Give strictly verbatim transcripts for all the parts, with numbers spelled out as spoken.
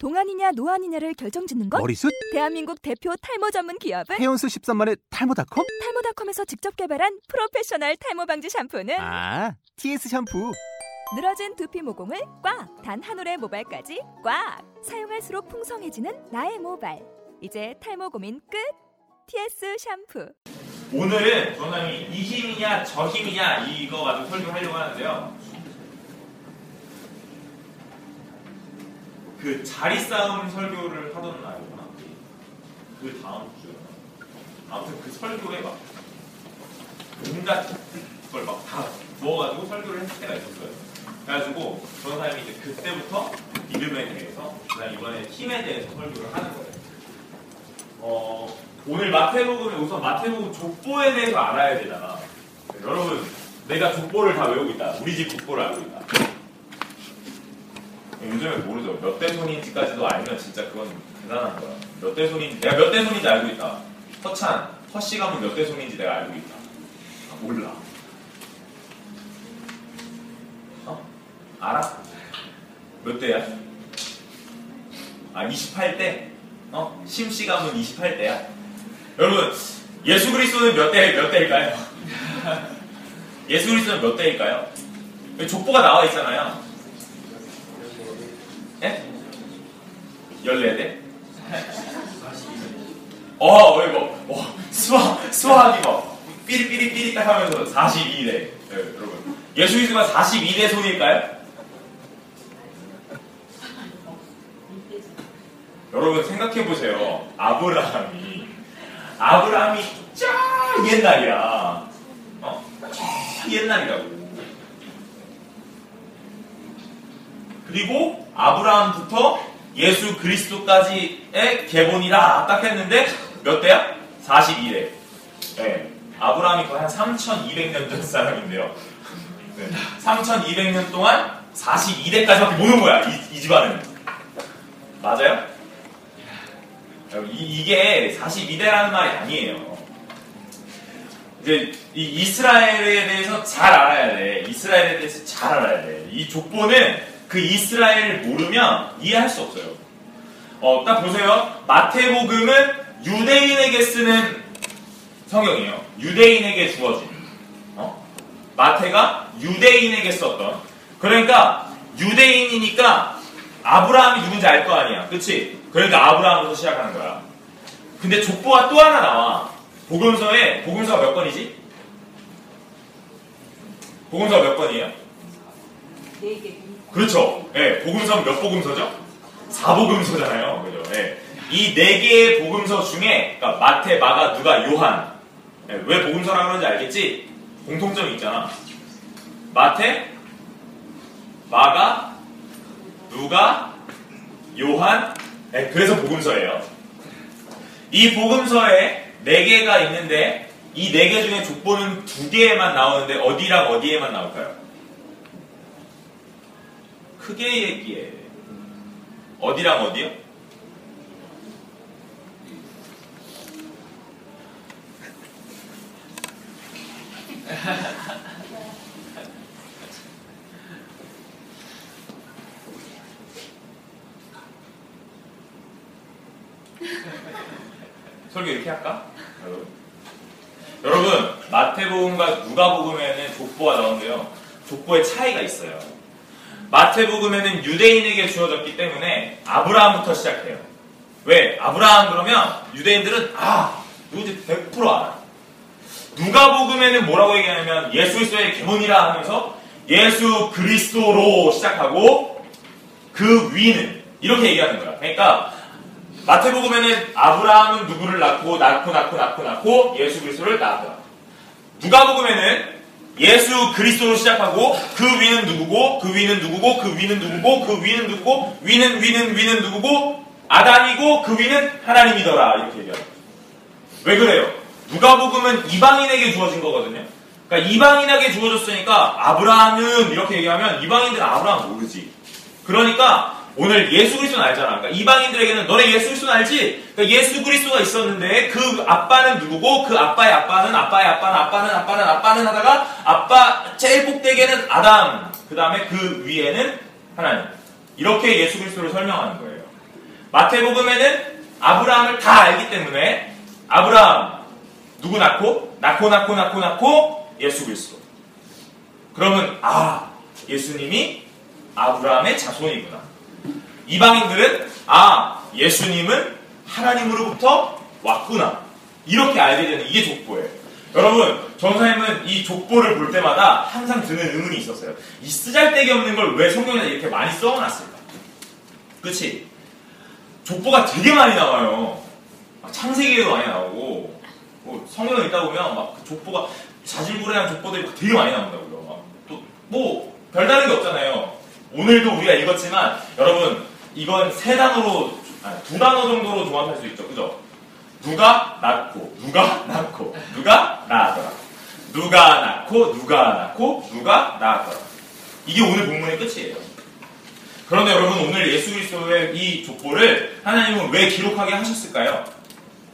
동안이냐 노안이냐를 결정짓는 것? 머리숱? 대한민국 대표 탈모 전문 기업은? 해온수 십삼만의 탈모닷컴? 탈모닷컴에서 직접 개발한 프로페셔널 탈모 방지 샴푸는? 아, 티에스 샴푸! 늘어진 두피 모공을 꽉! 단 한 올의 모발까지 꽉! 사용할수록 풍성해지는 나의 모발! 이제 탈모 고민 끝! 티에스 샴푸! 오늘은 저는 이 힘이냐 저 힘이냐 이거 가지고 설명하려고 하는데요. 그 자리싸움 설교를 하던 날이구나. 그 다음 주에 아무튼 그 설교에 막 온갖 걸 막 다 넣어가지고 설교를 했을 때가 있었어요. 그래가지고 전사님이 이제 그때부터 믿음에 대해서 그다음 이번에 힘에 대해서 설교를 하는 거예요. 어, 오늘 마태복음에 우선 마태복음 족보에 대해서 알아야 되잖아. 여러분, 내가 족보를 다 외우고 있다. 우리 집 족보를 알고 있다. 요즘에 모르죠. 몇 대 손인지까지도 알면 진짜 그건 대단한 거야. 몇 대 손인지, 내가 몇 대 손인지 알고 있다. 허찬, 허씨 가면 몇 대 손인지 내가 알고 있다. 아, 몰라. 어? 알아? 몇 대야? 아, 이십팔 대? 어? 심씨 가면 이십팔 대야? 여러분, 예수 그리스도는 몇 대, 몇 대일까요? 예수 그리스도는 몇 대일까요? 족보가 나와 있잖아요. 예? 열네 대? 어, 이거, 어, 수화, 수화하기 막, 삐리삐리삐리 딱 하면서 사십이 대. 네, 여러분. 예수 그리스도가 사십이 대 손일까요? 여러분, 생각해보세요. 아브라함이, 아브라함이 쫙 옛날이야. 어? 쫙 옛날이라고. 그리고 아브라함부터 예수 그리스도까지의 계본이라 딱 했는데 몇 대야? 사십이 대. 네. 아브라함이 거의 한 삼천이백 년 전 사람인데요. 네. 삼천이백 년 동안 사십이 대까지밖에 모는 거야, 이, 이 집안은. 맞아요? 이, 이게 사십이 대라는 말이 아니에요. 이제 이 이스라엘에 대해서 잘 알아야 돼. 이스라엘에 대해서 잘 알아야 돼. 이 족보는 그 이스라엘을 모르면 이해할 수 없어요. 어, 딱 보세요. 마태복음은 유대인에게 쓰는 성경이에요. 유대인에게 주어진. 어? 마태가 유대인에게 썼던. 그러니까 유대인이니까 아브라함이 누군지 알 거 아니야. 그치? 그러니까 아브라함부터 시작하는 거야. 근데 족보가 또 하나 나와. 복음서에, 복음서가 몇 권이지? 복음서가 몇 권이에요? 네 개. 그렇죠. 예, 복음서는 몇 복음서죠? 사 복음서잖아요. 그죠? 예. 이 네 개의 복음서 중에, 그러니까 마태, 마가, 누가, 요한. 예, 왜 복음서라고 하는지 알겠지? 공통점이 있잖아. 마태, 마가, 누가, 요한. 예, 그래서 복음서예요. 이 복음서에 네 개가 있는데, 이 네 개 중에 족보는 두 개에만 나오는데, 어디랑 어디에만 나올까요? 크게 얘기해. 어디랑 어디요? 설교 이렇게 할까? 여러분, 여러분 마태복음과 누가복음에는 족보가 나오는데요. 족보의 차이가 있어요. 마태복음에는 유대인에게 주어졌기 때문에 아브라함부터 시작해요. 왜? 아브라함 그러면 유대인들은 아! 누구지 백 퍼센트 알아. 누가복음에는 뭐라고 얘기하냐면 예수 그리스도의 기본이라 하면서 예수 그리스도로 시작하고 그 위는 이렇게 얘기하는 거야. 그러니까 마태복음에는 아브라함은 누구를 낳고 낳고 낳고 낳고 낳고 예수 그리스도를 낳았다. 누가복음에는 예수 그리스도로 시작하고 그 위는 누구고 그 위는 누구고 그 위는 누구고 그 위는 누구고 위는 위는 위는 누구고 아담이고 그 위는 하나님이더라 이렇게 얘기해요. 왜 그래요? 누가복음은 이방인에게 주어진 거거든요. 그러니까 이방인에게 주어졌으니까 아브라함은 이렇게 얘기하면 이방인들은 아브라함 모르지. 그러니까 오늘 예수 그리스도는 알잖아. 그러니까 이방인들에게는 너네 예수 그리스도는 알지? 그러니까 예수 그리스도가 있었는데 그 아빠는 누구고 그 아빠의 아빠는 아빠의 아빠는 아빠는 아빠는 아빠는 하다가 아빠 제일 꼭대기에는 아담 그 다음에 그 위에는 하나님 이렇게 예수 그리스도를 설명하는 거예요. 마태복음에는 아브라함을 다 알기 때문에 아브라함 누구 낳고? 낳고 낳고 낳고 낳고 예수 그리스도. 그러면 아, 예수님이 아브라함의 자손이구나. 이방인들은 아, 예수님은 하나님으로부터 왔구나. 이렇게 알게 되는 이게 족보예요. 여러분, 전사님은 이 족보를 볼 때마다 항상 드는 의문이 있었어요. 이 쓰잘데기 없는 걸 왜 성경에 이렇게 많이 써놨을까? 그치? 족보가 되게 많이 나와요. 창세기에도 많이 나오고, 뭐 성경에 있다 보면 막 그 족보가 자질구레한 족보들이 막 되게 많이 나온다고요. 막 또 뭐 별다른 게 없잖아요. 오늘도 우리가 읽었지만 여러분 이건 세 단어로 아니, 두 단어 정도로 종합할 수 있죠, 그죠? 누가 낳고, 누가 낳고, 누가 낳았더라. 누가 낳고, 누가 낳고, 누가 낳았더라. 이게 오늘 본문의 끝이에요. 그런데 여러분 오늘 예수 그리스도의 이 족보를 하나님은 왜 기록하게 하셨을까요?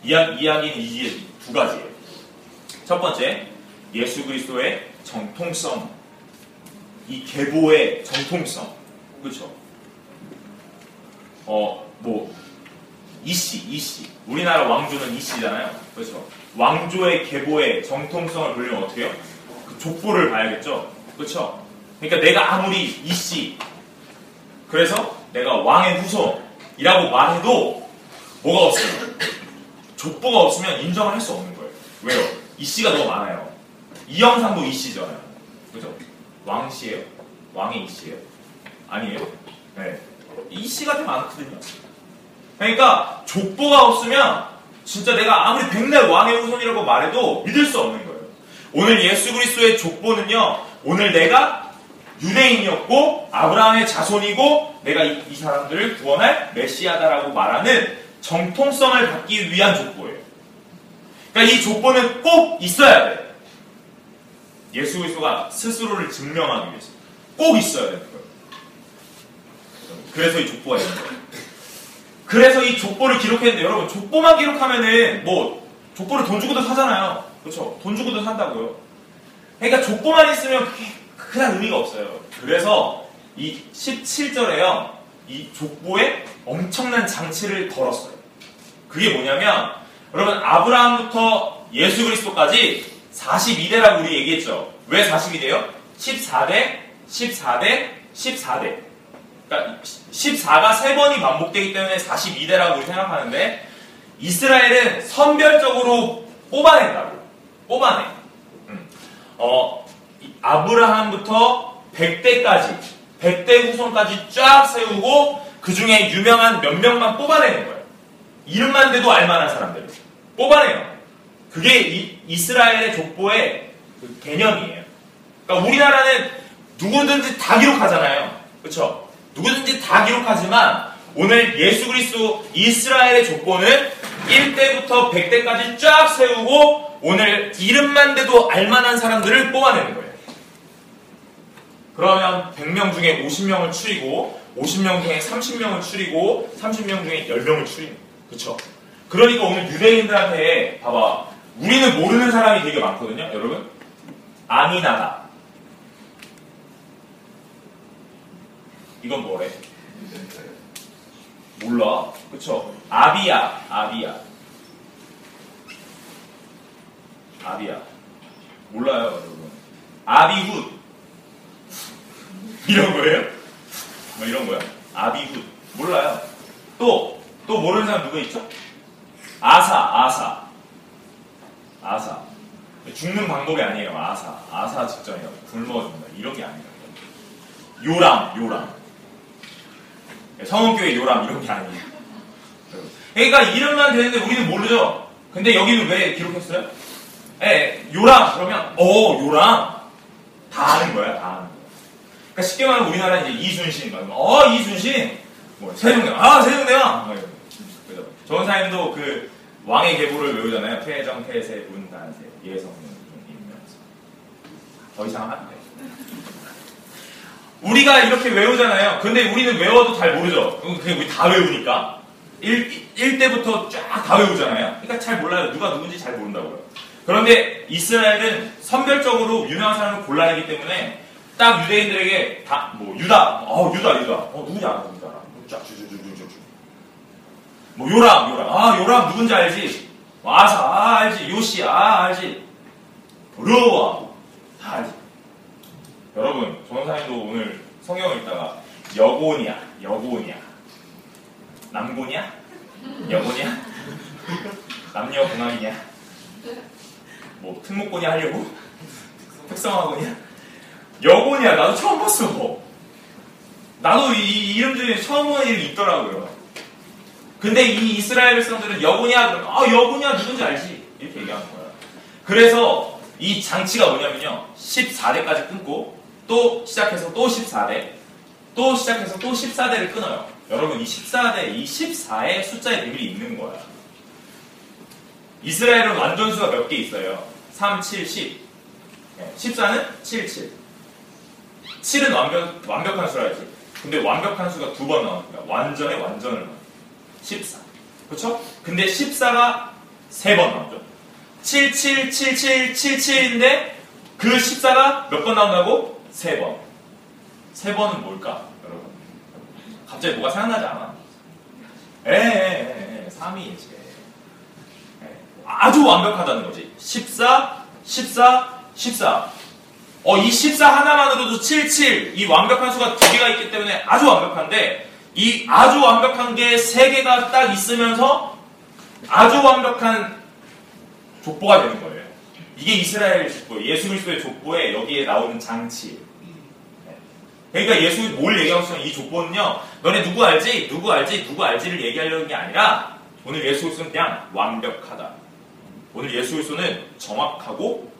이야기, 이야기는 이게 두 가지예요. 첫 번째, 예수 그리스도의 정통성, 이 계보의 정통성, 그렇죠? 어, 뭐 이씨, 이씨, 우리나라 왕조는 이씨잖아요, 그렇죠? 왕조의 계보의 정통성을 보려면 어떻게 해요? 그 족보를 봐야겠죠, 그렇죠? 그러니까 내가 아무리 이씨, 그래서 내가 왕의 후손이라고 말해도 뭐가 없어요? 족보가 없으면 인정을 할 수 없는 거예요. 왜요? 이씨가 너무 많아요. 이영삼도 이씨잖아요, 그렇죠? 왕씨예요? 왕의 이씨예요? 아니에요? 네. 이씨가 더 많거든요. 그러니까 족보가 없으면 진짜 내가 아무리 백날 왕의 후손이라고 말해도 믿을 수 없는 거예요. 오늘 예수 그리스도의 족보는요, 오늘 내가 유대인이었고 아브라함의 자손이고 내가 이, 이 사람들을 구원할 메시아다라고 말하는 정통성을 갖기 위한 족보예요. 그러니까 이 족보는 꼭 있어야 돼요. 예수 그리스도가 스스로를 증명하기 위해서 꼭 있어야 되는 거예요. 그래서 이 족보가 있는 거예요. 그래서 이 족보를 기록했는데 여러분 족보만 기록하면은 뭐 족보를 돈 주고도 사잖아요, 그렇죠? 돈 주고도 산다고요. 그러니까 족보만 있으면 그냥 의미가 없어요. 그래서 이 십칠 절에요 이 족보에 엄청난 장치를 걸었어요. 그게 뭐냐면 여러분 아브라함부터 예수 그리스도까지 사십이 대라고 우리 얘기했죠. 왜 사십이 대요? 십사 대, 십사 대, 십사 대. 그러니까 십사가 세 번이 반복되기 때문에 사십이 대라고 우리 생각하는데 이스라엘은 선별적으로 뽑아낸다고. 뽑아내. 음. 어, 아브라함부터 백 대까지, 백 대 후손까지 쫙 세우고 그 중에 유명한 몇 명만 뽑아내는 거예요. 이름만 대도 알만한 사람들을 뽑아내요. 그게 이, 이스라엘의 족보의 그 개념이에요. 그러니까 우리나라는 누구든지 다 기록하잖아요, 그렇죠? 누구든지 다 기록하지만 오늘 예수 그리스도 이스라엘의 족보는 일 대부터 백 대까지 쫙 세우고 오늘 이름만 대도 알만한 사람들을 뽑아내는 거예요. 그러면 백 명 중에 오십 명을 추리고 오십 명 중에 삼십 명을 추리고 삼십 명 중에 십 명을 추리는, 그렇죠? 그러니까 오늘 유대인들한테 봐봐. 우리는 모르는 사람이 되게 많거든요, 여러분. 아미나다. 이건 뭐래? 몰라, 그쵸? 아비야, 아비야, 아비야. 몰라요, 여러분. 아비훗 이런 거예요? 뭐 이런 거야? 아비훗 몰라요. 또, 또 모르는 사람 누구 있죠? 아사, 아사. 아사. 죽는 방법이 아니에요, 아사. 아사 직전이에요. 굶어 죽는다. 이런 게 아니에요. 요람, 요람. 성원교회 요람, 이런 게 아니에요. 그러니까 이름만 되는데 우리는 모르죠. 근데 여기는 왜 기록했어요? 예, 요람. 그러면, 어, 요람. 다 아는 거야, 다 아는 거야. 그러니까 쉽게 말하면 우리나라는 이제 이순신. 어, 이순신. 뭐, 세종대왕. 아, 세종대왕. 그죠. 전사님도 그, 왕의 계보를 외우잖아요. 태정, 태세, 문, 단세, 예성문, 인명성. 더 이상 안 돼. 우리가 이렇게 외우잖아요. 근데 우리는 외워도 잘 모르죠. 그게 우리 다 외우니까. 일 대부터 쫙 다 외우잖아요. 그러니까 잘 몰라요. 누가 누군지 잘 모른다고요. 그런데 이스라엘은 선별적으로 유명한 사람을 골라내기 때문에 딱 유대인들에게 다, 뭐, 유다. 어, 유다, 유다. 어, 누구냐? 유다라. 쫙, 쭉, 쭉, 쭉, 쭉. 뭐 요람, 요람. 아, 요람 누군지 알지. 아사, 아, 알지. 요시, 아, 알지. 르와, 다 알지. 여러분, 전사님도 오늘 성경을 읽다가 여고냐, 여고냐, 남고냐, 여고냐, 남녀공학이냐, 뭐 특목고냐 하려고? 특성화고냐? 여고냐, 나도 처음 봤어. 나도 이, 이 이름 중에 처음 보는 이름이 있더라고요. 근데 이 이스라엘 백성들은 여고냐, 그러면 아, 여고냐 누군지 알지? 이렇게 얘기하는 거야. 그래서 이 장치가 뭐냐면요, 십사 대까지 끊고 또 시작해서 또 십사 대, 또 시작해서 또 십사 대를 끊어요. 여러분, 이 십사 대, 이 십사의 숫자의 비밀이 있는 거야. 이스라엘은 완전수가 몇 개 있어요? 삼, 칠, 십. 십사는 칠, 칠. 칠은 완벽, 완벽한 수라야지. 근데 완벽한 수가 두 번 나오니까 완전의 완전을 나와요. 십사. 그렇죠? 근데 십사가 세 번 나오죠. 칠, 칠, 칠, 칠, 칠, 칠인데 그 십사가 몇 번 나온다고? 세 번. 세 번은 뭘까? 여러분, 갑자기 뭐가 생각나지 않아? 에에에에 삼이 이제 아주 완벽하다는 거지. 십사, 십사, 십사. 어, 이 십사 하나만으로도 칠, 칠, 이 완벽한 수가 두 개가 있기 때문에 아주 완벽한데, 이 아주 완벽한 게 세 개가 딱 있으면서 아주 완벽한 족보가 되는 거예요. 이게 이스라엘 족보, 예수 그리스도의 족보에 여기에 나오는 장치. 그러니까 예수 뭘 얘기하고 있으면 이 족보는요, 너네 누구 알지? 누구 알지? 누구 알지를 얘기하려는 게 아니라, 오늘 예수 그리스도는 그냥 완벽하다. 오늘 예수 그리스도는 정확하고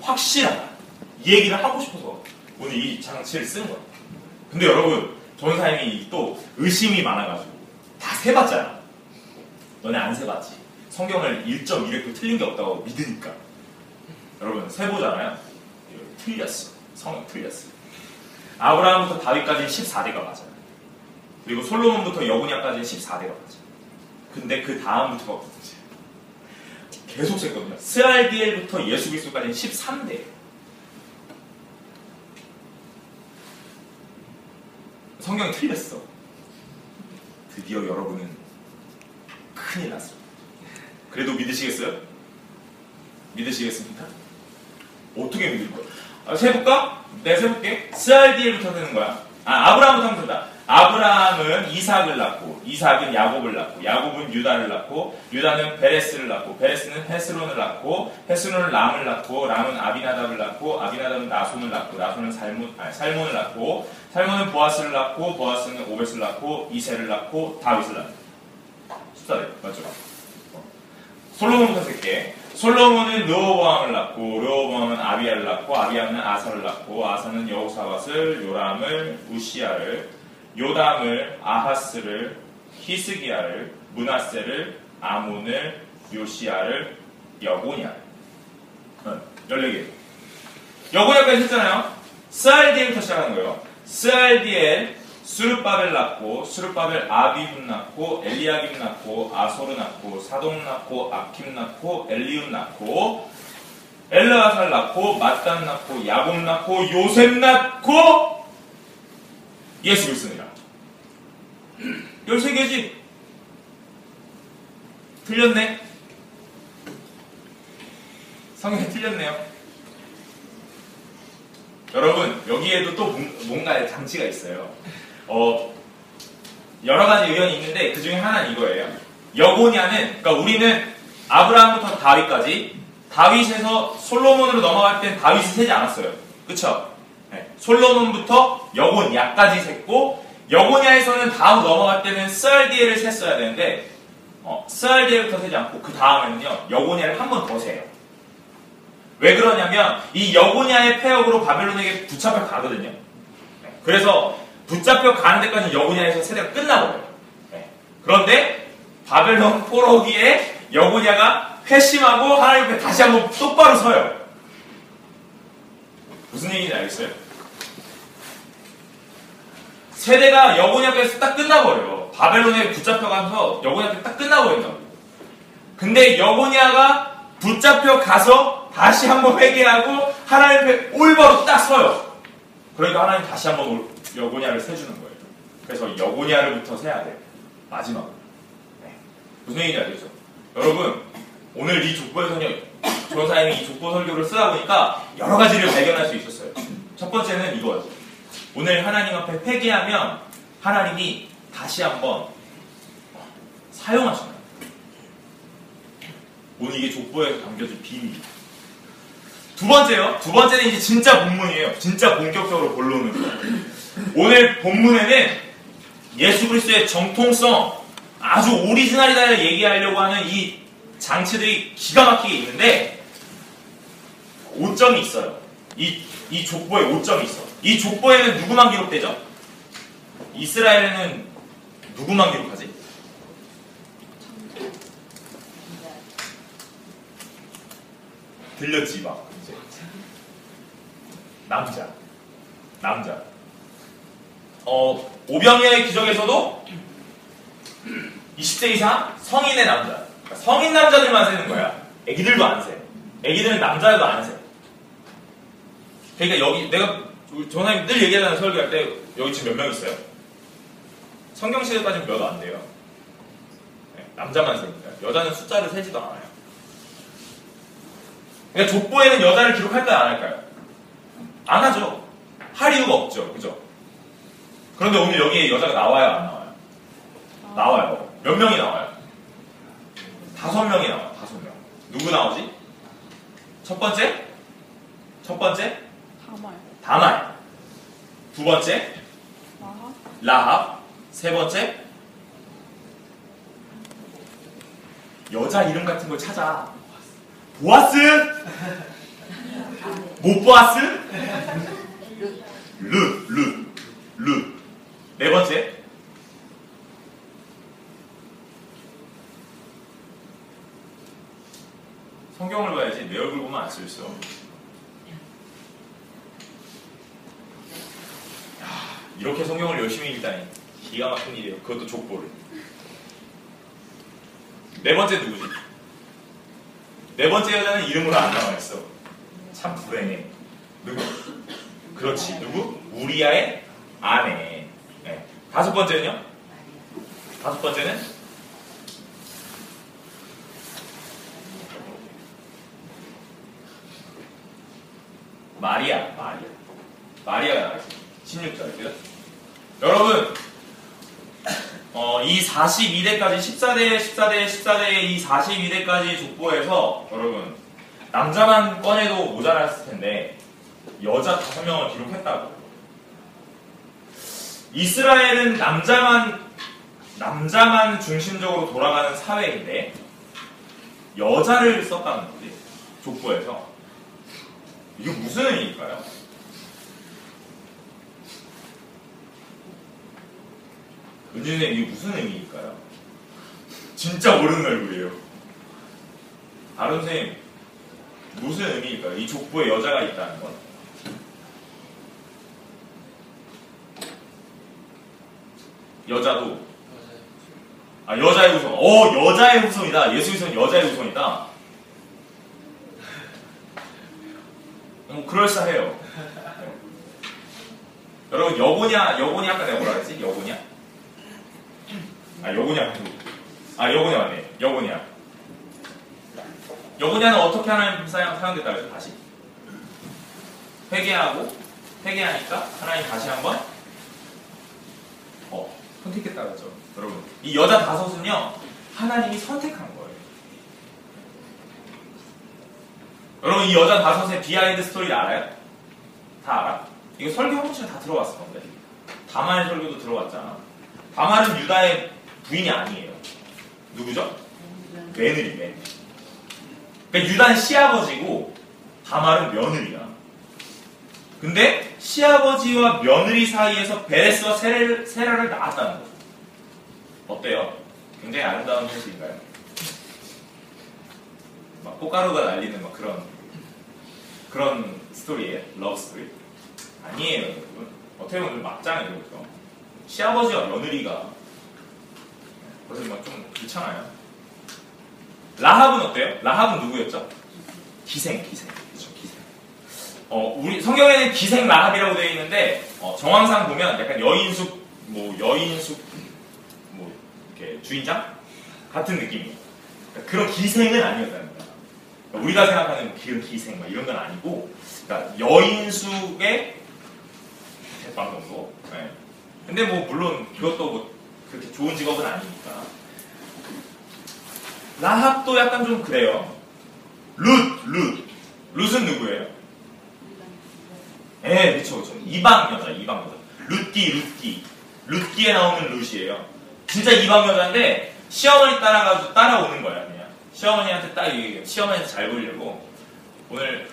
확실하다. 이 얘기를 하고 싶어서 오늘 이 장치를 쓴 거야. 근데 여러분, 전사님이 또 의심이 많아가지고 다 세봤잖아. 너네 안 세봤지. 성경을 일 점 일 획도 틀린 게 없다고 믿으니까. 여러분, 세보잖아요. 틀렸어. 성경 틀렸어. 아브라함부터 다윗까지는 십사 대가 맞아요. 그리고 솔로몬부터 여고냐까지는 십사 대가 맞아요. 근데 그 다음부터가 문제예요. 계속 셌거든요. 스알디엘부터 예수 그리스도까지는 십삼 대예요. 성경이 틀렸어. 드디어 여러분은 큰일 났습니다. 그래도 믿으시겠어요? 믿으시겠습니까? 어떻게 믿을 거야? 아, 세볼까? 내가 세볼게. 스알디엘부터 되는 거야. 아, 아브라함부터 하면 된다. 아브라함은 이삭을 낳고, 이삭은 야곱을 낳고, 야곱은 유다를 낳고, 유다는 베레스를 낳고, 베레스는 헤스론을 낳고, 헤스론은 람을 낳고, 람은 아비나답을 낳고, 아비나답은 나손을 낳고, 나손은 살몬, 아니, 살몬을 낳고, 살몬은 보아스를 낳고, 보아스는 오벳을 낳고, 이세를 낳고, 다윗을 낳고. 십사 대 맞죠? 솔로몬부터 쓸게. 솔로몬은 르호보암을 낳고, 르호보암은 아비야를 낳고, 아비야는 아사를 낳고, 아사는 여호사밧을, 요람을, 우시야를, 요담을, 아하스를, 히스기야를, 므낫세를, 아몬을, 요시야를, 여고냐를. 응, 열네 개. 여고냐까지 했잖아요. 스알디엘부터 시작한 거예요. 스알디엘, 스룹바벨 낳고, 스룹바벨 아비훗 낳고, 엘리아김 낳고, 아소르 낳고, 사독 낳고, 아킴 낳고, 엘리웃 낳고, 엘르아살 낳고, 맛단 낳고, 야곱 낳고, 요셉 낳고, 예수 그리스도니라. 열세 개지. 틀렸네. 성경이 틀렸네요. 여러분, 여기에도 또 뭔가의 장치가 있어요. 어, 여러 가지 의견이 있는데 그 중에 하나는 이거예요. 여고냐는, 그러니까 우리는 아브라함부터 다윗까지, 다윗에서 솔로몬으로 넘어갈 땐 다윗이 세지 않았어요. 그쵸? 네. 솔로몬부터 여고냐까지 셌고, 여고냐에서는 다음 넘어갈 때는 스알디엘을 셌어야 되는데, 어, 스알디엘부터 세지 않고 그 다음에는요, 여고냐를 한 번 더 세요. 왜 그러냐면 이 여고냐의 폐역으로 바벨론에게 붙잡혀 가거든요. 네. 그래서 붙잡혀 가는 데까지 여고냐에서 세대가 끝나버려요. 네. 그런데 바벨론 포로기에 여고냐가 회심하고 하나님께 다시 한번 똑바로 서요. 무슨 얘기인지 알겠어요? 세대가 여고냐께서 딱 끝나버려요. 바벨론에 붙잡혀가서 여고냐께 딱 끝나버린다고. 근데 여고냐가 붙잡혀가서 다시 한번 회개하고 하나님 앞에 올바로 딱 서요. 그러니까 하나님 다시 한번 여고냐를 세주는 거예요. 그래서 여고냐를부터 세야 돼요. 마지막으로. 네. 무슨 얘기인지 알겠죠? 여러분, 오늘 이 족보 설교, 조사님이 이 족보 설교를 쓰다 보니까 여러 가지를 발견할 수 있었어요. 첫 번째는 이거예요. 오늘 하나님 앞에 회개하면 하나님이 다시 한번 사용하신다. 오늘 이게 족보에 담겨진 비밀. 두 번째요. 두 번째는 이제 진짜 본문이에요. 진짜 본격적으로 본론으로. 오늘 본문에는 예수 그리스도의 정통성, 아주 오리지널이다 얘기하려고 하는 이 장치들이 기가 막히게 있는데 오점이 있어요. 이, 이 족보에 오점이 있어. 이 족보에는 누구만 기록되죠? 이스라엘에는 누구만 기록하지? 들렸지 막 이제. 남자 남자 어 오병이어의 기적에서도 이십 세 이상 성인의 남자, 그러니까 성인 남자들만 세는 거야. 애기들도 안 세. 애기들은 남자들도 안 세. 그러니까 여기 내가 전화님 늘 얘기하잖아요. 설교할 때 여기 지금 몇 명 있어요? 성경 시대 따지면 몇 안 돼요. 네, 남자만 세니까 여자는 숫자를 세지도 않아요. 그러니까 족보에는 여자를 기록할까요? 안 할까요? 안 하죠. 할 이유가 없죠. 그죠? 그런데 오늘 여기에 여자가 나와요? 안 나와요? 아... 나와요. 몇 명이 나와요? 다섯 명이 나와요. 다섯 명. 누구 나오지? 첫 번째? 첫 번째? 다말. 다말. 두 번째? 라합. 라합. 세 번째? 여자 이름 같은 걸 찾아. 보아스? 못 보아스? 룻, 룻, 룻. 네 번째. 성경을 봐야지 내 얼굴 보면 안 쓸 수 없어. 이렇게 성경을 열심히 읽다니. 기가 막힌 일이에요. 그것도 족보를. 네 번째 누구지? 네 번째 여자는 이름으로 안 나와있어. 참 불행해. 누구? 그렇지. 누구? 우리아의 아내. 네. 다섯 번째는요? 다섯 번째는? 마리아. 마리아. 마리아가 나와있어. 십육 절이요. 여러분, 어, 이 사십이 대까지, 십사 대, 십사 대, 십사 대의 이 사십이 대까지 족보에서, 여러분, 남자만 꺼내도 모자랐을 텐데, 여자 다섯 명을 기록했다고. 이스라엘은 남자만, 남자만 중심적으로 돌아가는 사회인데, 여자를 썼다는 거지, 족보에서. 이게 무슨 의미일까요? 은진님, 이게 무슨 의미일까요? 진짜 모르는 얼굴이에요. 다른 선생님, 무슨 의미일까요? 이 족보에 여자가 있다는 건? 여자도. 아, 여자의 후손. 어, 여자의 후손이다. 예수 그리스도는 여자의 후손이다. 뭐, 그럴싸해요. 여러분, 여고냐, 여고냐 아까 내가 뭐라 그랬지? 여고냐? 아, 여고냐. 아, 여고냐 맞네. 여고냐. 여고냐는 어떻게 하나님 사용됐다 그래서 다시 회개하고 회개하니까 하나님 다시 한번 어 선택했다 그랬죠. 여러분, 이 여자 다섯은요 하나님이 선택한 거예요. 여러분, 이 여자 다섯의 비하인드 스토리를 알아요? 다 알아? 이거 설교 한 번씩 다 들어봤을 건데. 다말의 설교도 들어봤잖아. 다말은 유다의 부인이 아니에요. 누구죠? 며느리, 며느리. 그러니까 유다는 시아버지고 다말은 며느리야. 근데 시아버지와 며느리 사이에서 베레스와 세레를, 세라를 낳았다는 거. 어때요? 굉장히 아름다운 사실인가요? 막 꽃가루가 날리는 막 그런 그런 스토리예요. 러브 스토리. 아니에요, 여러분. 어떻게 보면 막장이에요, 그렇죠? 시아버지와 며느리가 그래서 막 좀 귀찮아요. 라합은 어때요? 라합은 누구였죠? 기생, 기생, 그렇죠, 기생. 어, 우리 성경에는 기생 라합이라고 되어 있는데 어, 정황상 보면 약간 여인숙, 뭐 여인숙, 뭐 이렇게 주인장 같은 느낌이에요. 그러니까 그런 기생은 아니었다는 거예요. 그러니까 우리가 생각하는 그런 기생 막 이런 건 아니고, 그러니까 여인숙의 대빵 정도. 네. 근데 뭐 물론 그것도 뭐 그렇게 좋은 직업은 아니니까. 라합도 약간 좀 그래요. 룻, 룻. 룻은 누구예요? 예, 그렇죠, 그렇죠. 이방 여자, 이방 여자. 룻기, 룻기. 룻기에 나오는 룻이에요. 진짜 이방 여자인데 시어머니 따라가서 따라오는 거야, 그냥. 시어머니한테 딱 얘기해요. 시어머니한테 잘 보이려고 오늘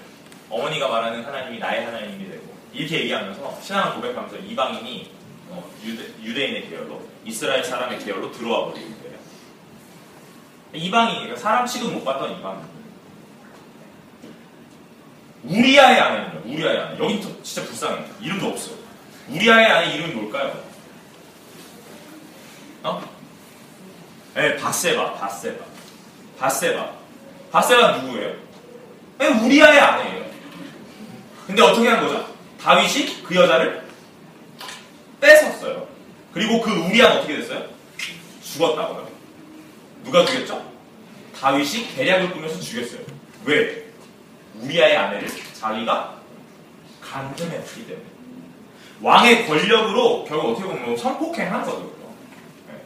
어머니가 말하는 하나님이 나의 하나님이 되고, 이렇게 얘기하면서 신앙을 고백하면서 이방인이 어, 유대, 유대인의 계열로, 이스라엘 사람의 계열로 들어와 버리는 거예요. 이방인이에요. 사람 취급 못 받던 이방인. 우리아의 아내입니다. 우리아의 아내. 여기 진짜 불쌍해요. 이름도 없어요. 우리아의 아내 이름이 뭘까요? 어? 네, 바세바, 바세바. 바세바. 바세바 누구예요? 네, 우리아의 아내예요. 근데 어떻게 한 거죠? 다윗이 그 여자를 뺏었어요. 그리고 그 우리아는 어떻게 됐어요? 죽었다고요. 누가 죽였죠? 다윗이 계략을 꾸며서 죽였어요. 왜? 우리아의 아내를 자기가 간음했기 때문에. 왕의 권력으로 결국 어떻게 보면 성폭행한 거죠. 네.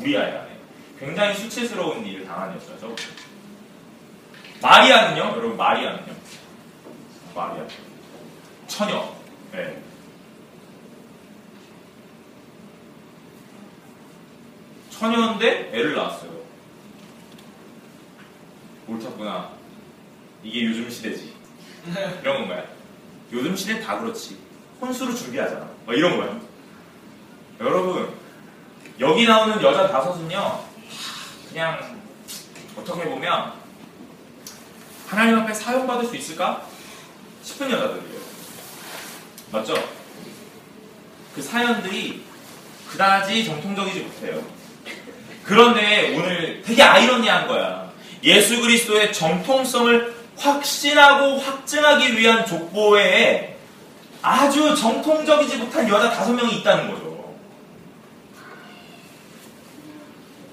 우리아의 아내. 굉장히 수치스러운 일을 당한 여자죠. 마리아는요? 여러분 마리아는요? 마리아. 처녀. 네. 처녀인데 애를 낳았어요. 옳았구나. 이게 요즘 시대지. 이런 건가요? 요즘 시대 다 그렇지. 혼수로 준비하잖아. 뭐 이런 거예요. 여러분, 여기 나오는 여자 다섯은요, 그냥 어떻게 보면 하나님 앞에 사용받을 수 있을까 싶은 여자들이에요. 맞죠? 그 사연들이 그다지 정통적이지 못해요. 그런데 오늘 되게 아이러니한 거야. 예수 그리스도의 정통성을 확신하고 확증하기 위한 족보에 아주 정통적이지 못한 여자 다섯 명이 있다는 거죠.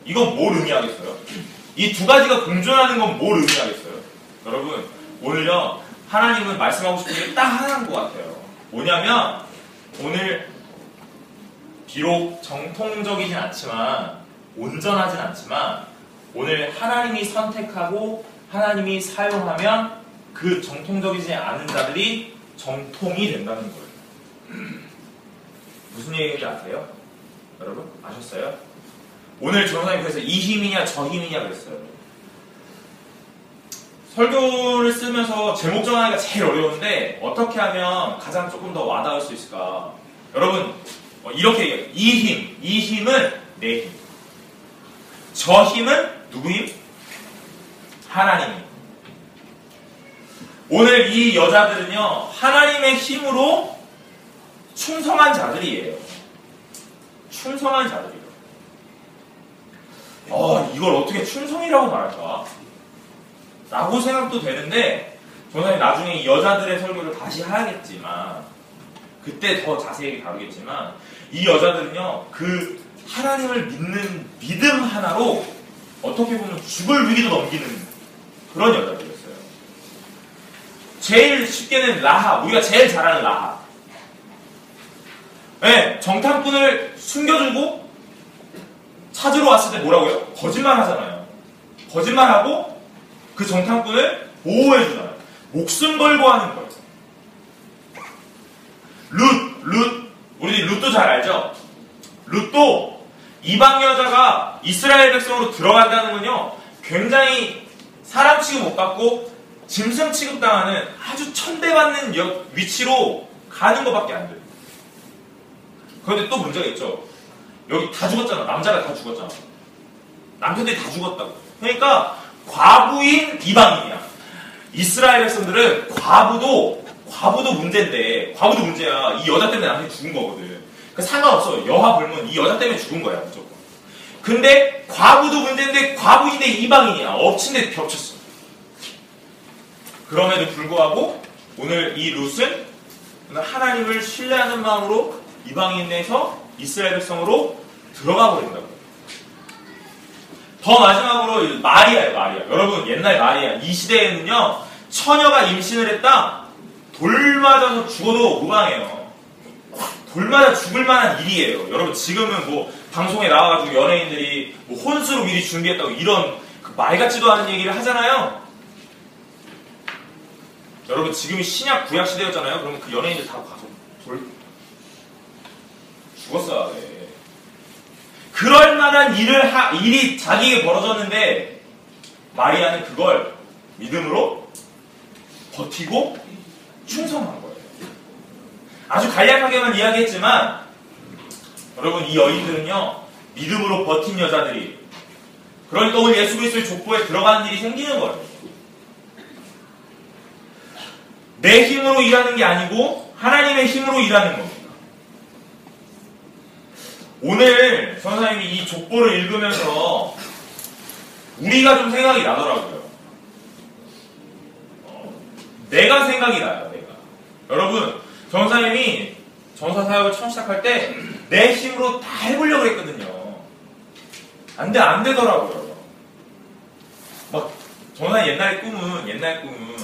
이건 뭘 의미하겠어요? 이 두 가지가 공존하는 건 뭘 의미하겠어요? 여러분, 오늘요, 하나님은 말씀하고 싶은 게 딱 하나인 것 같아요. 뭐냐면, 오늘, 비록 정통적이진 않지만, 온전하진 않지만, 오늘 하나님이 선택하고 하나님이 사용하면 그 정통적이지 않은 자들이 정통이 된다는 거예요. 무슨 얘기인지 아세요? 여러분? 아셨어요? 오늘 전사님 그래서 이 힘이냐 저 힘이냐 그랬어요. 설교를 쓰면서 제목 정하기가 제일 어려운데 어떻게 하면 가장 조금 더 와닿을 수 있을까? 여러분 이렇게 얘기해요. 이 힘, 이 힘은 내 힘. 저 힘은 누구 힘? 하나님. 오늘 이 여자들은요, 하나님의 힘으로 충성한 자들이에요. 충성한 자들이에요. 어, 이걸 어떻게 충성이라고 말할까? 라고 생각도 되는데, 저는 나중에 이 여자들의 설교를 다시 해야겠지만, 그때 더 자세히 다루겠지만, 이 여자들은요, 그 하나님을 믿는 믿음 하나로 어떻게 보면 죽을 위기도 넘기는 그런 여자들이었어요. 제일 쉽게는 라합, 우리가 제일 잘 아는 라합. 네, 정탐꾼을 숨겨주고 찾으러 왔을 때 뭐라고요? 거짓말 하잖아요. 거짓말하고 그 정탐꾼을 보호해주잖아요. 목숨 걸고 하는 거예요. 룻, 룻. 우리 룻도 잘 알죠? 룻도 이방 여자가 이스라엘 백성으로 들어간다는 건요, 굉장히 사람 취급 못 받고 짐승 취급당하는 아주 천대받는 역, 위치로 가는 것밖에 안 돼요. 그런데 또 문제가 있죠. 여기 다 죽었잖아. 남자가 다 죽었잖아. 남편들이 다 죽었다고. 그러니까 과부인 이방인이야. 이스라엘 백성들은 과부도 과부도 문제인데 과부도 문제야. 이 여자 때문에 남편이 죽은 거거든. 그 상관없어. 여하 불문. 이 여자 때문에 죽은 거야, 무조건. 근데 과부도 문제인데 과부인데 이방인이야. 엎친데 겹쳤어. 그럼에도 불구하고 오늘 이 룻은 오늘 하나님을 신뢰하는 마음으로 이방인에서 이스라엘 백성으로 들어가 버린다고. 더 마지막으로 마리아예요. 마리아. 여러분 옛날 마리아. 이 시대에는요. 처녀가 임신을 했다. 돌 맞아서 죽어도 무방해요. 돌 맞아 죽을 만한 일이에요. 여러분 지금은 뭐 방송에 나와가지고 연예인들이 뭐 혼수로 미리 준비했다고 이런 그 말 같지도 않은 얘기를 하잖아요. 여러분 지금이 신약 구약 시대였잖아요. 그러면 그 연예인들 다 가서 돌 죽었어야 돼. 그럴 만한 일을 하, 일이 자기에게 벌어졌는데 마리아는 그걸 믿음으로 버티고 충성한 거예요. 아주 간략하게만 이야기했지만 여러분 이 여인들은요 믿음으로 버틴 여자들이 그러니까 오늘 예수 그리스도의 족보에 들어가는 일이 생기는 거예요. 내 힘으로 일하는 게 아니고 하나님의 힘으로 일하는 겁니다. 오늘 선생님이 이 족보를 읽으면서 우리가 좀 생각이 나더라고요. 어, 내가 생각이 나요. 내가. 여러분 전사님이 전사사역을 처음 시작할 때 내 힘으로 다 해보려고 했거든요. 안돼 안되더라고요. 막 전사님 옛날의 꿈은 옛날 꿈은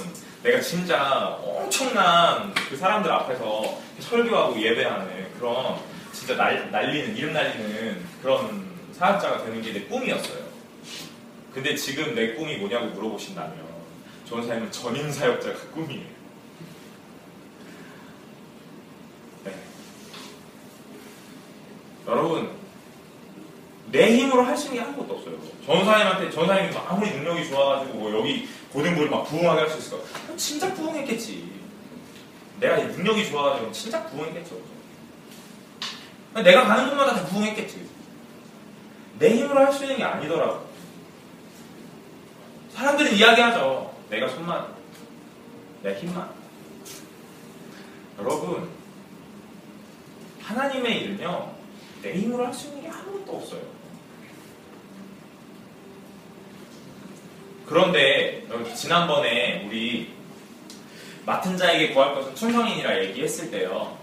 내가 진짜 엄청난 그 사람들 앞에서 설교하고 예배하는 그런 진짜 날, 날리는, 이름 날리는 그런 사역자가 되는 게 내 꿈이었어요. 근데 지금 내 꿈이 뭐냐고 물어보신다면 좋은 사람은 전인 사역자가 꿈이에요. 네. 여러분 내 힘으로 할 수 있는 게 아무것도 없어요. 전사님한테 전사님이 아무리 능력이 좋아가지고 뭐 여기 고등부를 막 부흥하게 할 수 있을까? 진짜 부흥했겠지. 내가 능력이 좋아가지고 진짜 부흥했겠죠. 내가 가는 곳마다 다 부응했겠지. 내 힘으로 할 수 있는 게 아니더라고. 사람들은 이야기하죠. 내가 손만, 내 힘만. 여러분, 하나님의 일은요, 내 힘으로 할 수 있는 게 아무것도 없어요. 그런데 지난번에 우리 맡은 자에게 구할 것은 충성이니라 얘기했을 때요.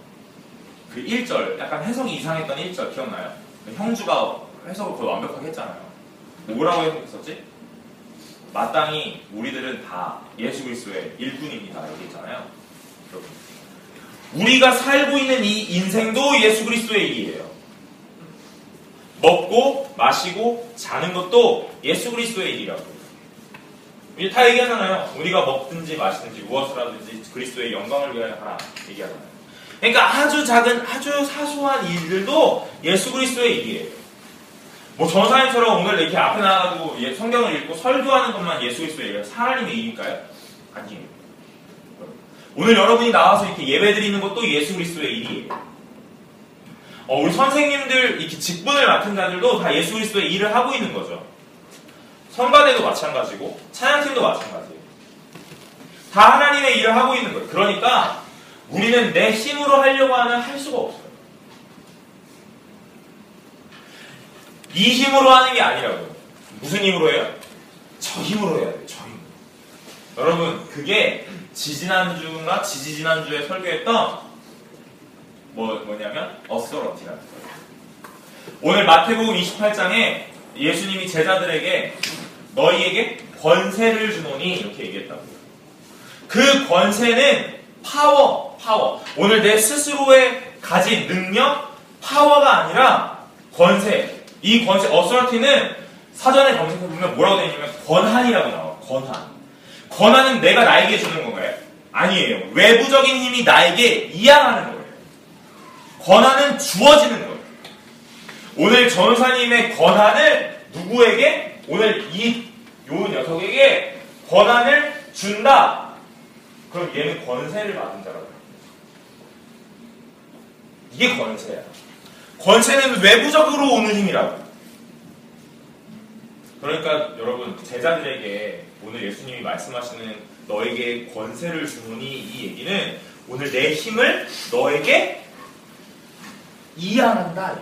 그 일 절, 약간 해석이 이상했던 일 절 기억나요? 형주가 해석을 거의 완벽하게 했잖아요. 뭐라고 해석했었지? 마땅히 우리들은 다 예수 그리스도의 일꾼입니다. 여기 있잖아요. 여러분. 우리가 살고 있는 이 인생도 예수 그리스도의 일이에요. 먹고 마시고 자는 것도 예수 그리스도의 일이라고. 다 얘기하잖아요. 우리가 먹든지 마시든지 무엇을 하든지 그리스도의 영광을 위하여 하라 얘기하잖아요. 그러니까 아주 작은, 아주 사소한 일들도 예수 그리스도의 일이에요. 뭐 전사님처럼 오늘 이렇게 앞에 나가고 성경을 읽고 설교하는 것만 예수 그리스도의 일이에요. 하나님의 일일까요? 아니에요. 오늘 여러분이 나와서 이렇게 예배 드리는 것도 예수 그리스도의 일이에요. 어, 우리 선생님들, 이렇게 직분을 맡은 자들도 다 예수 그리스도의 일을 하고 있는 거죠. 선반대도 마찬가지고, 찬양팀도 마찬가지예요. 다 하나님의 일을 하고 있는 거예요. 그러니까, 우리는 내 힘으로 하려고 하면 할 수가 없어요. 이 힘으로 하는 게 아니라고요. 무슨 힘으로 해요? 저 힘으로 해야 돼요. 저 힘으로. 여러분 그게 지지난주나 지지지난주에 설교했던 뭐, 뭐냐면 어서러티라는 거예요. 오늘 마태복음 이십팔 장에 예수님이 제자들에게 너희에게 권세를 주노니 이렇게 얘기했다고요. 그 권세는 파워 파워. 오늘 내 스스로의 가진 능력, 파워가 아니라 권세. 이 권세, 어서러티는 사전에 검색해보면 뭐라고 되어있냐면 권한이라고 나와요. 권한. 권한은 내가 나에게 주는 건가요? 아니에요. 외부적인 힘이 나에게 이양하는 거예요. 권한은 주어지는 거예요. 오늘 전사님의 권한을 누구에게? 오늘 이 요 녀석에게 권한을 준다. 그럼 얘는 권세를 받은 자라고. 이게 권세야. 권세는 외부적으로 오는 힘이라고. 그러니까 여러분 제자들에게 오늘 예수님이 말씀하시는 너에게 권세를 주노니 이 얘기는 오늘 내 힘을 너에게 이양한다.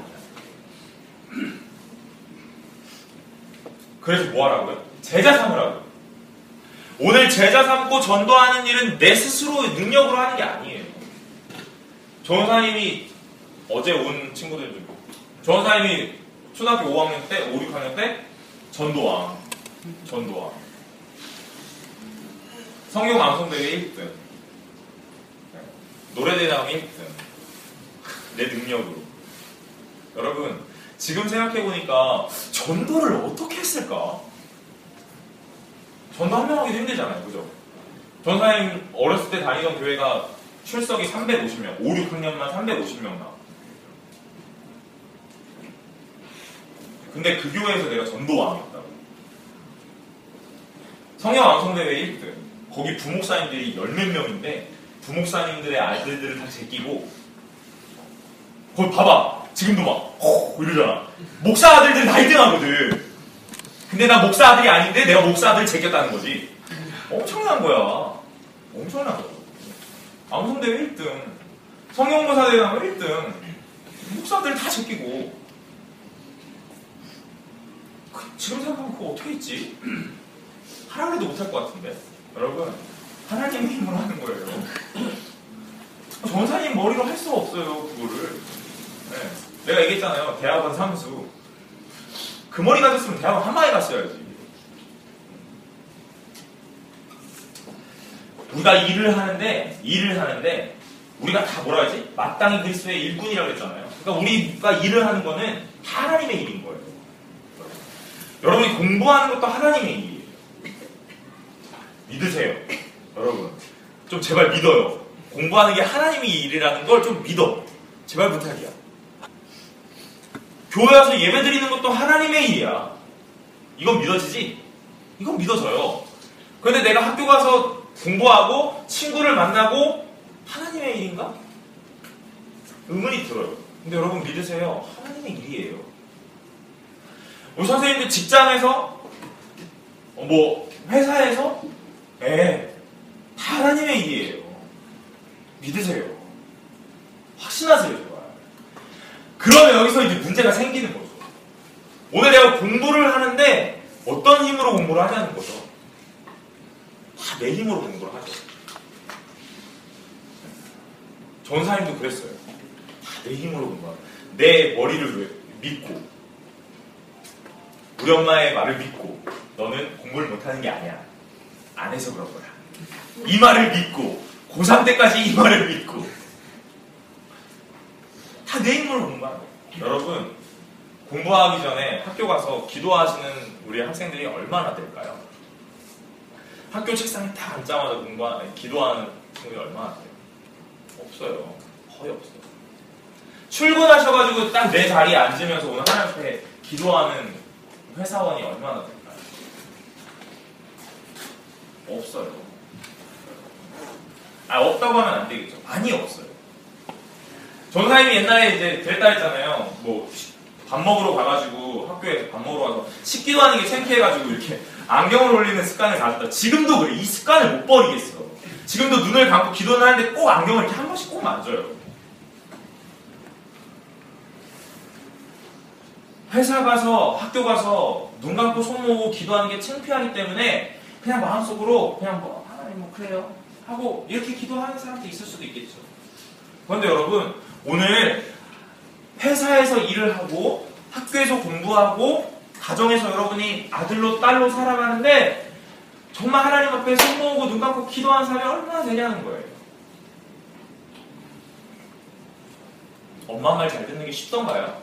그래서 뭐하라고요? 제자 삼으라고요. 오늘 제자 삼고 전도하는 일은 내 스스로의 능력으로 하는 게 아니에요. 전사님이 어제 온 친구들 중, 전사님이 초등학교 오 학년 때, 오, 육 학년 때 전도왕, 전도왕. 성경 방송대회 일 등. 노래대상 일 등. 내 능력으로. 여러분, 지금 생각해보니까 전도를 어떻게 했을까? 전도 한 명 하기도 힘들잖아요. 그죠? 전사님 어렸을 때 다니던 교회가 출석이 삼백오십 명, 오, 육 학년만 삼백오십 명 나. 근데 그 교회에서 내가 전도왕이었다고. 성경왕성대회 일 등. 거기 부목사님들이 열 몇 명인데 부목사님들의 아들들을 다 제끼고, 거기 봐봐, 지금도 막 호 이러잖아. 목사 아들들은 다 일 등 하거든. 근데 나 목사 아들이 아닌데 내가 목사 아들을 제꼈다는 거지. 엄청난 거야. 엄청난 거야. 암송대회 일 등, 성경고사대회 일 등, 목사들 다 제끼고. 그, 지금 생각하면 그거 어떻게 했지? 하라고 해도 못할 것 같은데. 여러분, 하나님의 힘으로 하는 거예요. 전사님 머리로 할 수가 없어요, 그거를. 네. 내가 얘기했잖아요, 대학원 삼수. 그 머리 가졌으면 대학원 한 마에 갔어야지. 우리가 일을 하는데, 일을 하는데, 우리가 다 뭐라 하지? 마땅히 그리스도의 일꾼이라고 했잖아요. 그러니까 우리가 일을 하는 거는 하나님의 일인 거예요. 여러분이 공부하는 것도 하나님의 일이에요. 믿으세요. 여러분, 좀 제발 믿어요. 공부하는 게 하나님의 일이라는 걸 좀 믿어. 제발 부탁이야. 교회 와서 예배 드리는 것도 하나님의 일이야. 이건 믿어지지? 이건 믿어져요. 그런데 내가 학교 가서 공부하고 친구를 만나고 하나님의 일인가? 의문이 들어요. 근데 여러분 믿으세요. 하나님의 일이에요. 우리 선생님들 직장에서, 뭐 회사에서, 에, 다 하나님의 일이에요. 믿으세요. 확신하세요, 제발. 그러면 여기서 이제 문제가 생기는 거죠. 오늘 내가 공부를 하는데 어떤 힘으로 공부를 하냐는 거죠. 다 내 힘으로 공부를 하죠. 전사님도 그랬어요. 다 내 힘으로 공부하고, 내 머리를 믿고, 우리 엄마의 말을 믿고, 너는 공부를 못하는 게 아니야, 안 해서 그런 거야, 이 말을 믿고, 고삼 때까지 이 말을 믿고, 다 내 힘으로 공부하는 거예요. 여러분, 공부하기 전에 학교 가서 기도하시는 우리 학생들이 얼마나 될까요? 학교 책상에 딱 앉자마자 공부하는, 기도하는 친구들이 얼마나 돼요? 없어요. 거의 없어요. 출근하셔가지고 딱 내 자리에 앉으면서 오늘 하나님 앞에 기도하는 회사원이 얼마나 될까요? 없어요. 아, 없다고 하면 안 되겠죠. 많이 없어요. 전사님이 옛날에 이제 됐다 했잖아요. 뭐 밥 먹으러 가가지고, 학교에서 밥 먹으러 가서 식기도 하는 게 창피해가지고 이렇게 안경을 올리는 습관을 가졌다. 지금도 그래. 이 습관을 못 버리겠어. 지금도 눈을 감고 기도는 하는데 꼭 안경을 이렇게 한 번씩 꼭 만져요. 회사 가서, 학교 가서 눈 감고 손 모으고 기도하는 게 창피하기 때문에 그냥 마음속으로 그냥 뭐 하나님 뭐 그래요 하고 이렇게 기도하는 사람도 있을 수도 있겠죠. 그런데 여러분, 오늘 회사에서 일을 하고 학교에서 공부하고 가정에서 여러분이 아들로 딸로 살아가는데 정말 하나님 앞에 손 모으고 눈 감고 기도하는 사람이 얼마나 되냐는 거예요. 엄마 말 잘 듣는 게 쉽던가요?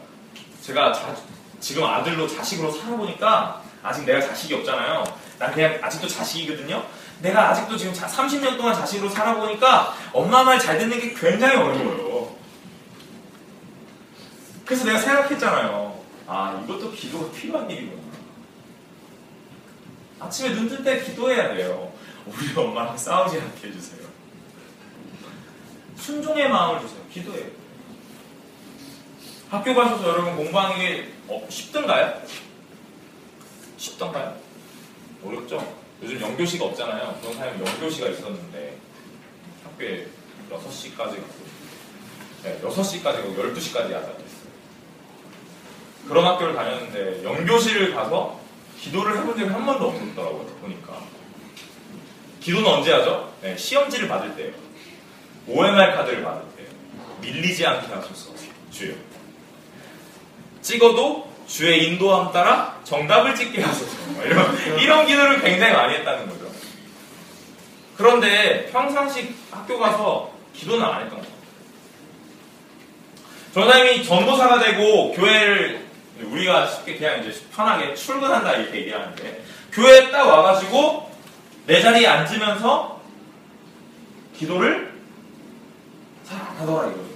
제가 자, 지금 아들로 자식으로 살아보니까, 아직 내가 자식이 없잖아요. 난 그냥 아직도 자식이거든요. 내가 아직도 지금 자, 삼십 년 동안 자식으로 살아보니까 엄마 말 잘 듣는 게 굉장히 어려워요. 그래서 내가 생각했잖아요. 아, 이것도 기도가 필요한 일이구나. 아침에 눈 뜰 때 기도해야 돼요. 우리 엄마랑 싸우지 않게 해주세요. 순종의 마음을 주세요. 기도해요. 학교 가셔서 여러분 공부하는 게 어, 쉽던가요? 쉽던가요? 어렵죠? 요즘 영교시가 없잖아요. 그런 사람이 영교시가 있었는데 학교에 여섯 시까지 가고, 네, 여섯 시까지 가고 열두 시까지 야자도 있어요. 그런 학교를 다녔는데 영교실을 가서 기도를 해본 적이 한 번도 없었더라고요, 보니까. 기도는 언제 하죠? 네, 시험지를 받을 때요. 오 엠 알 카드를 받을 때요. 밀리지 않게 하소서, 주여. 찍어도 주의 인도함 따라 정답을 찍게 하소서. 이런, 이런 기도를 굉장히 많이 했다는 거죠. 그런데 평상시 학교 가서 기도는 안 했던 거예요. 전사님이 전도사가 되고 교회를 우리가 쉽게 그냥 이제 편하게 출근한다 이렇게 얘기하는데, 교회에 딱 와가지고 내 자리에 앉으면서 기도를 잘 안 하더라 이거죠.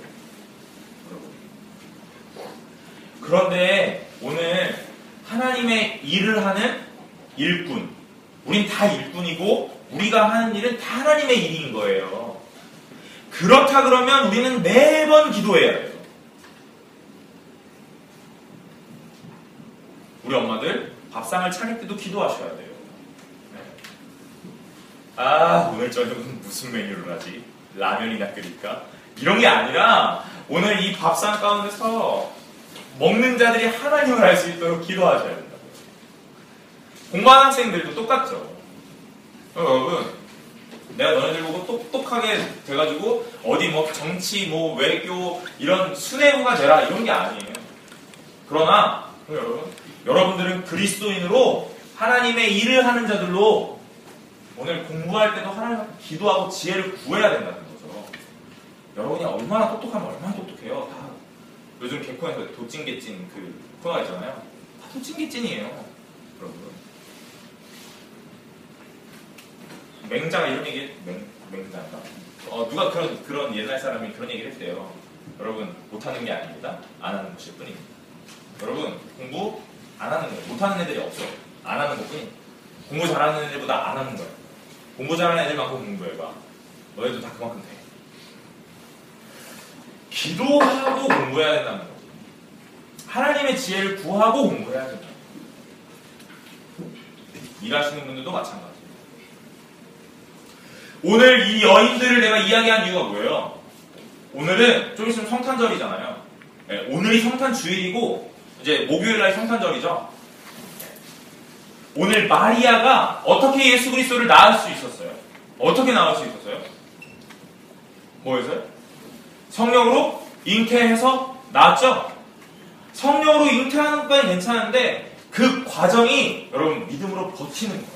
그런데 오늘 하나님의 일을 하는 일꾼, 우린 다 일꾼이고 우리가 하는 일은 다 하나님의 일인 거예요. 그렇다 그러면 우리는 매번 기도해야 해요. 우리 엄마들 밥상을 차릴 때도 기도하셔야 돼요. 네. 아, 오늘 저녁은 무슨 메뉴를 하지? 라면이나 끓일까? 이런 게 아니라 오늘 이 밥상 가운데서 먹는 자들이 하나님을 알 수 있도록 기도하셔야 된다고요. 공부하는 학생들도 똑같죠. 여러분, 내가 너네들 보고 똑똑하게 돼가지고 어디 뭐 정치, 뭐 외교 이런 수뇌부가 되라 이런 게 아니에요. 그러나 여러분, 여러분들은 그리스도인으로 하나님의 일을 하는 자들로 오늘 공부할 때도 하나님 앞에 기도하고 지혜를 구해야 된다는 거죠. 여러분이 얼마나 똑똑하면 얼마나 똑똑해요. 다 요즘 개콘에서 도찐개찐 그 코너가 있잖아요. 다 도찐개찐이에요. 여러분. 맹장 이런 얘기, 맹, 맹장가. 어, 누가 그런, 그런 옛날 사람이 그런 얘기를 했대요. 여러분, 못하는 게 아닙니다. 안 하는 것일 뿐입니다. 여러분, 공부 안 하는 거예요. 못하는 애들이 없어. 안 하는 것뿐이에요. 공부 잘하는 애들보다 안 하는 거예요. 공부 잘하는 애들만큼 공부해봐. 너희도 다 그만큼 돼. 기도하고 공부해야 된다는 거예요. 하나님의 지혜를 구하고 공부해야 된다. 일하시는 분들도 마찬가지예요. 오늘 이 여인들을 내가 이야기한 이유가 뭐예요? 오늘은 좀 있으면 성탄절이잖아요. 네, 오늘이 성탄주일이고 이제 목요일날 성탄절이죠. 오늘 마리아가 어떻게 예수 그리스도를 낳을 수 있었어요? 어떻게 낳을 수 있었어요? 뭐였어요? 성령으로 잉태해서 낳았죠? 성령으로 잉태하는 것까지 괜찮은데 그 과정이 여러분 믿음으로 버티는 거예요.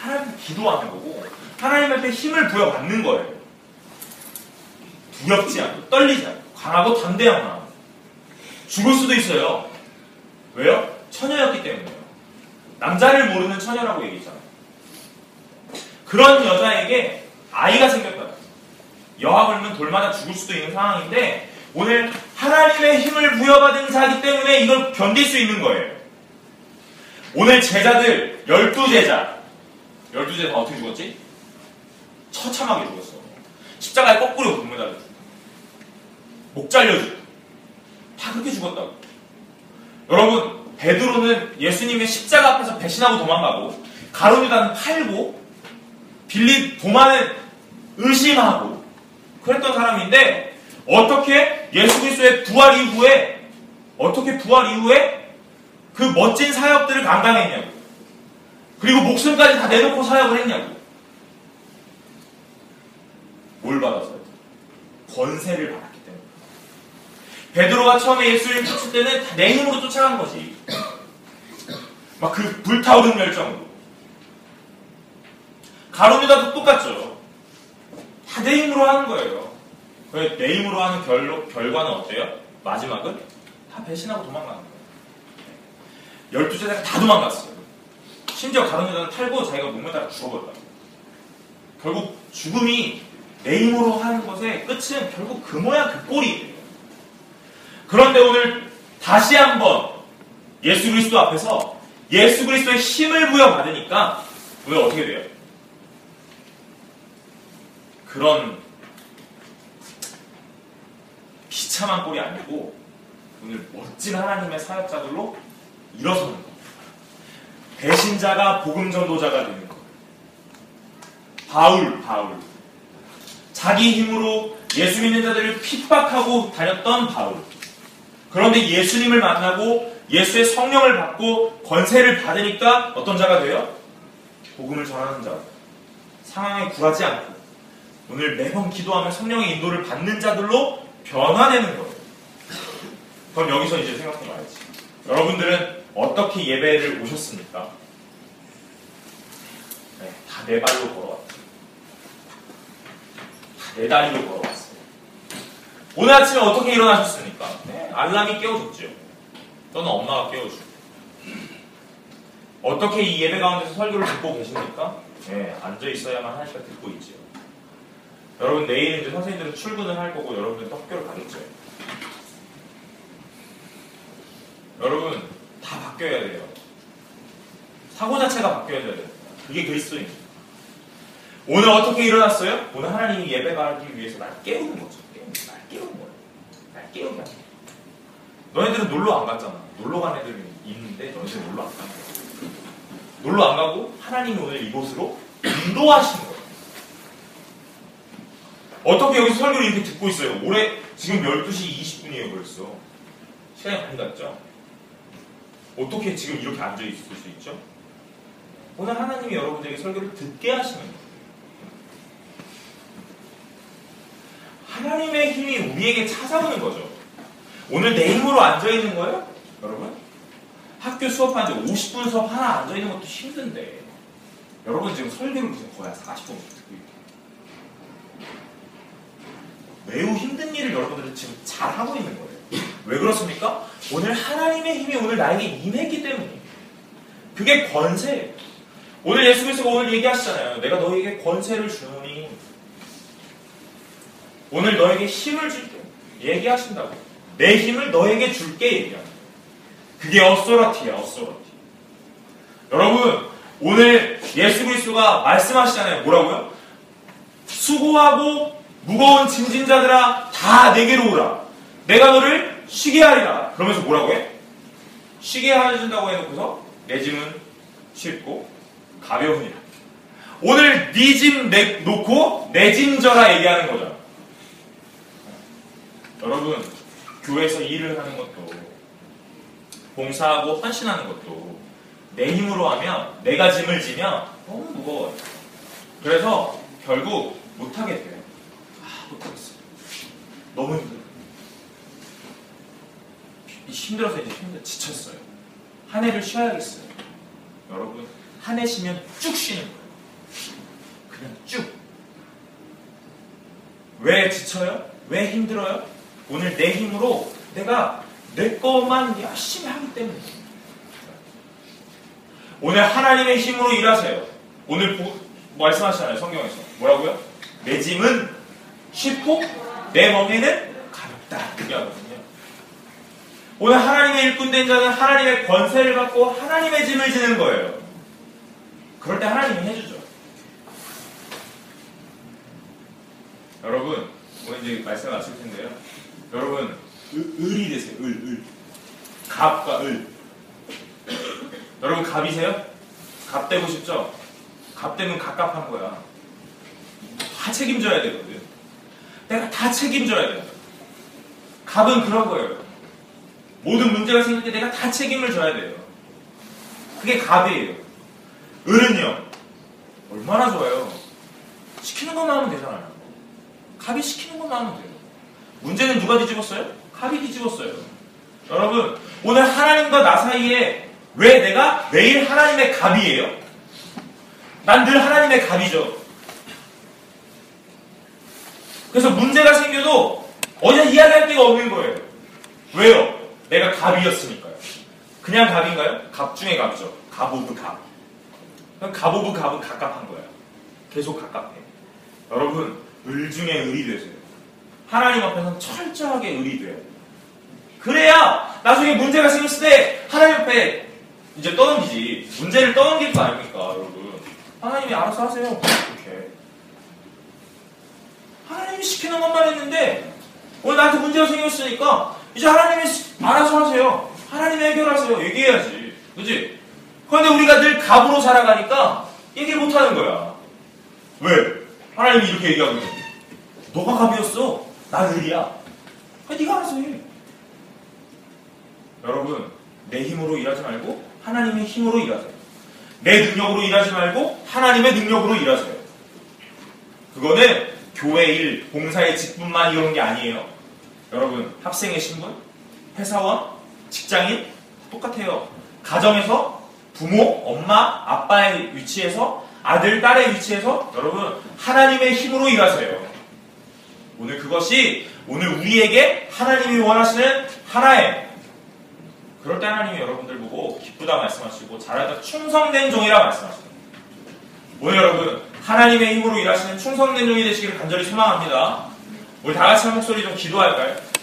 하나님 기도하는 거고 하나님한테 힘을 부여받는 거예요. 두렵지 않고 떨리지 않고 강하고 담대한 마음. 죽을 수도 있어요. 왜요? 처녀였기 때문에요. 남자를 모르는 처녀라고 얘기했잖아요. 그런 여자에게 아이가 생겼다. 여하물면 돌마다 죽을 수도 있는 상황인데 오늘 하나님의 힘을 부여받은 자이기 때문에 이걸 견딜 수 있는 거예요. 오늘 제자들, 열두 제자. 열두 제자 어떻게 죽었지? 처참하게 죽었어. 십자가에 거꾸로 못 매달려 죽고 목 잘려주고 다 그렇게 죽었다고. 여러분, 베드로는 예수님의 십자가 앞에서 배신하고 도망가고, 가룟유다는 팔고, 빌립 도마는 의심하고 그랬던 사람인데 어떻게 예수 그리스도의 부활 이후에 어떻게 부활 이후에 그 멋진 사역들을 감당했냐고. 그리고 목숨까지 다 내놓고 사역을 했냐고. 뭘 받았어요? 권세를 받았어요. 베드로가 처음에 예수를 쫓을 때는 다 내 힘으로 쫓아간 거지. 막 그 불타오른 열정으로. 가룟유다도 똑같죠. 다 내 힘으로 하는 거예요. 그래, 내 힘으로 하는 결로, 결과는 어때요? 마지막은? 다 배신하고 도망가는 거예요. 열두 제자가 다 도망갔어요. 심지어 가룟유다는 탈고 자기가 목매다가 죽어버렸다고. 결국 죽음이 내 힘으로 하는 것의 끝은 결국 그 모양 그 꼴이에요. 그런데 오늘 다시 한번 예수 그리스도 앞에서 예수 그리스도의 힘을 부여받으니까 오늘 어떻게 돼요? 그런 비참한 꼴이 아니고 오늘 멋진 하나님의 사역자들로 일어서는 거예요. 배신자가 복음 전도자가 되는 거예요. 바울, 바울. 자기 힘으로 예수 믿는 자들을 핍박하고 다녔던 바울. 그런데 예수님을 만나고 예수의 성령을 받고 권세를 받으니까 어떤 자가 돼요? 복음을 전하는 자. 상황에 굴하지 않고 오늘 매번 기도하며 성령의 인도를 받는 자들로 변화되는 거예요. 그럼 여기서 이제 생각해 봐야지. 여러분들은 어떻게 예배를 오셨습니까? 네, 다 내 발로 걸어왔죠. 다 내 다리로 걸어왔어요. 오늘 아침에 어떻게 일어나셨습니까? 네, 알람이 깨워줬죠. 또는 엄마가 깨워주고. 어떻게 이 예배 가운데서 설교를 듣고 계십니까? 네, 앉아있어야만 하니까 듣고 있죠. 여러분, 내일은 이제 선생님들은 출근을 할 거고, 여러분들은 학교를 가겠죠. 여러분, 다 바뀌어야 돼요. 사고 자체가 바뀌어야 돼요. 그게 그리스도입니다. 오늘 어떻게 일어났어요? 오늘 하나님이 예배하기 위해서 날 깨우는 거죠. 날 깨우는 거예요. 날 깨우는 거예요. 너희들은 놀러 안 갔잖아. 놀러 간 애들이 있는데 너희들은 놀러 안 간 거야. 놀러 안 가고 하나님이 오늘 이곳으로 인도하신 거예요. 어떻게 여기서 설교를 이렇게 듣고 있어요? 올해 지금 열두 시 이십 분이에요 벌써. 시간이 많이 갔죠? 어떻게 지금 이렇게 앉아있을 수 있죠? 오늘 하나님이 여러분들에게 설교를 듣게 하시는 거예요. 하나님의 힘이 우리에게 찾아오는 거죠. 오늘 내 힘으로 앉아있는 거예요? 여러분? 학교 수업한 지 오십 분 수업 하나 앉아있는 것도 힘든데 여러분 지금 설교를 거의 한 사십 분씩 듣고 있어요. 매우 힘든 일을 여러분들은 지금 잘하고 있는 거예요. 왜 그렇습니까? 오늘 하나님의 힘이 오늘 나에게 임했기 때문이에요. 그게 권세예요. 오늘 예수 그리스도가 오늘 얘기하시잖아요. 내가 너에게 권세를 주노니 오늘 너에게 힘을 줄게 얘기하신다고. 내 힘을 너에게 줄게 얘기합니다. 그게 어소러티예요. 어소러티. 여러분 오늘 예수 그리스도가 말씀하시잖아요. 뭐라고요? 수고하고 무거운 짐진 자들아 다 내게로 오라. 내가 너를 쉬게 하리라. 그러면서 뭐라고 해? 쉬게 해준다고 해놓고서 내 짐은 쉽고 가벼우니라. 오늘 네 짐 놓고 내 짐 져라 얘기하는 거잖아. 여러분 교회에서 일을 하는 것도 봉사하고 헌신하는 것도 내 힘으로 하면 내가 짐을 지면 너무 무거워요. 그래서 결국 못하게 돼요. 못하겠어요. 너무 힘들어요. 힘들어서 이제 힘들어 지쳤어요. 한 해를 쉬어야겠어요. 여러분 한 해 쉬면 쭉 쉬는 거예요. 그냥 쭉. 왜 지쳐요? 왜 힘들어요? 오늘 내 힘으로 내가 내 것만 열심히 하기 때문에. 오늘 하나님의 힘으로 일하세요. 오늘 보, 말씀하시잖아요. 성경에서 뭐라고요? 내 짐은 쉽고 내 멍에는 가볍다. 그게 하거든요. 오늘 하나님의 일꾼 된 자는 하나님의 권세를 받고 하나님의 짐을 지는 거예요. 그럴 때 하나님이 해주죠. 여러분 오늘 이제 말씀 마칠 텐데요. 여러분 을, 을이 되세요. 을, 을. 갑과 을. 여러분 갑이세요? 갑 되고 싶죠? 갑 되면 갑갑한 거야. 다 책임져야 되거든. 내가 다 책임져야 된다. 갑은 그런 거예요. 모든 문제가 생길 때 내가 다 책임을 져야 돼요. 그게 갑이에요. 을은요 얼마나 좋아요. 시키는 것만 하면 되잖아요. 갑이 시키는 것만 하면 돼요. 문제는 누가 뒤집었어요? 갑이 뒤집었어요. 여러분 오늘 하나님과 나 사이에 왜 내가 매일 하나님의 갑이에요? 난 늘 하나님의 갑이죠. 그래서 문제가 생겨도 어디서 이야기할 데가 없는 거예요. 왜요? 내가 갑이었으니까요. 그냥 갑인가요? 갑 중에 갑이죠. 갑 오브 갑. 그럼 갑 오브 갑은 갑갑한 거예요. 계속 갑갑해. 여러분 을 중에 을이 되세요. 하나님 앞에서는 철저하게 을이 돼요. 그래야 나중에 문제가 생겼을 때 하나님 앞에 이제 떠넘기지. 문제를 떠넘길 거 아닙니까 여러분. 하나님이 알아서 하세요. 이렇게. 하나님이 시키는 것만 했는데 오늘 나한테 문제가 생겼으니까 이제 하나님이 알아서 하세요. 하나님이 해결하세요. 얘기해야지. 그치? 그런데 우리가 늘 갑으로 살아가니까 얘기 못하는 거야. 왜? 하나님이 이렇게 얘기하고 있는데 너가 갑이었어. 난 을이야. 네가 알아서 해. 여러분 내 힘으로 일하지 말고 하나님의 힘으로 일하세요. 내 능력으로 일하지 말고 하나님의 능력으로 일하세요. 그거는 교회 일, 봉사의 직분만 이런 게 아니에요. 여러분, 학생의 신분, 회사원, 직장인 똑같아요. 가정에서 부모, 엄마, 아빠의 위치에서 아들, 딸의 위치에서 여러분 하나님의 힘으로 일하세요. 오늘 그것이 오늘 우리에게 하나님이 원하시는 하나의 그럴 때 하나님이 여러분들 보고 기쁘다 말씀하시고 잘하다 충성된 종이라 말씀하시고 오늘 여러분 하나님의 힘으로 일하시는 충성된 종이 되시기를 간절히 소망합니다. 우리 다같이 한 목소리 좀 기도할까요?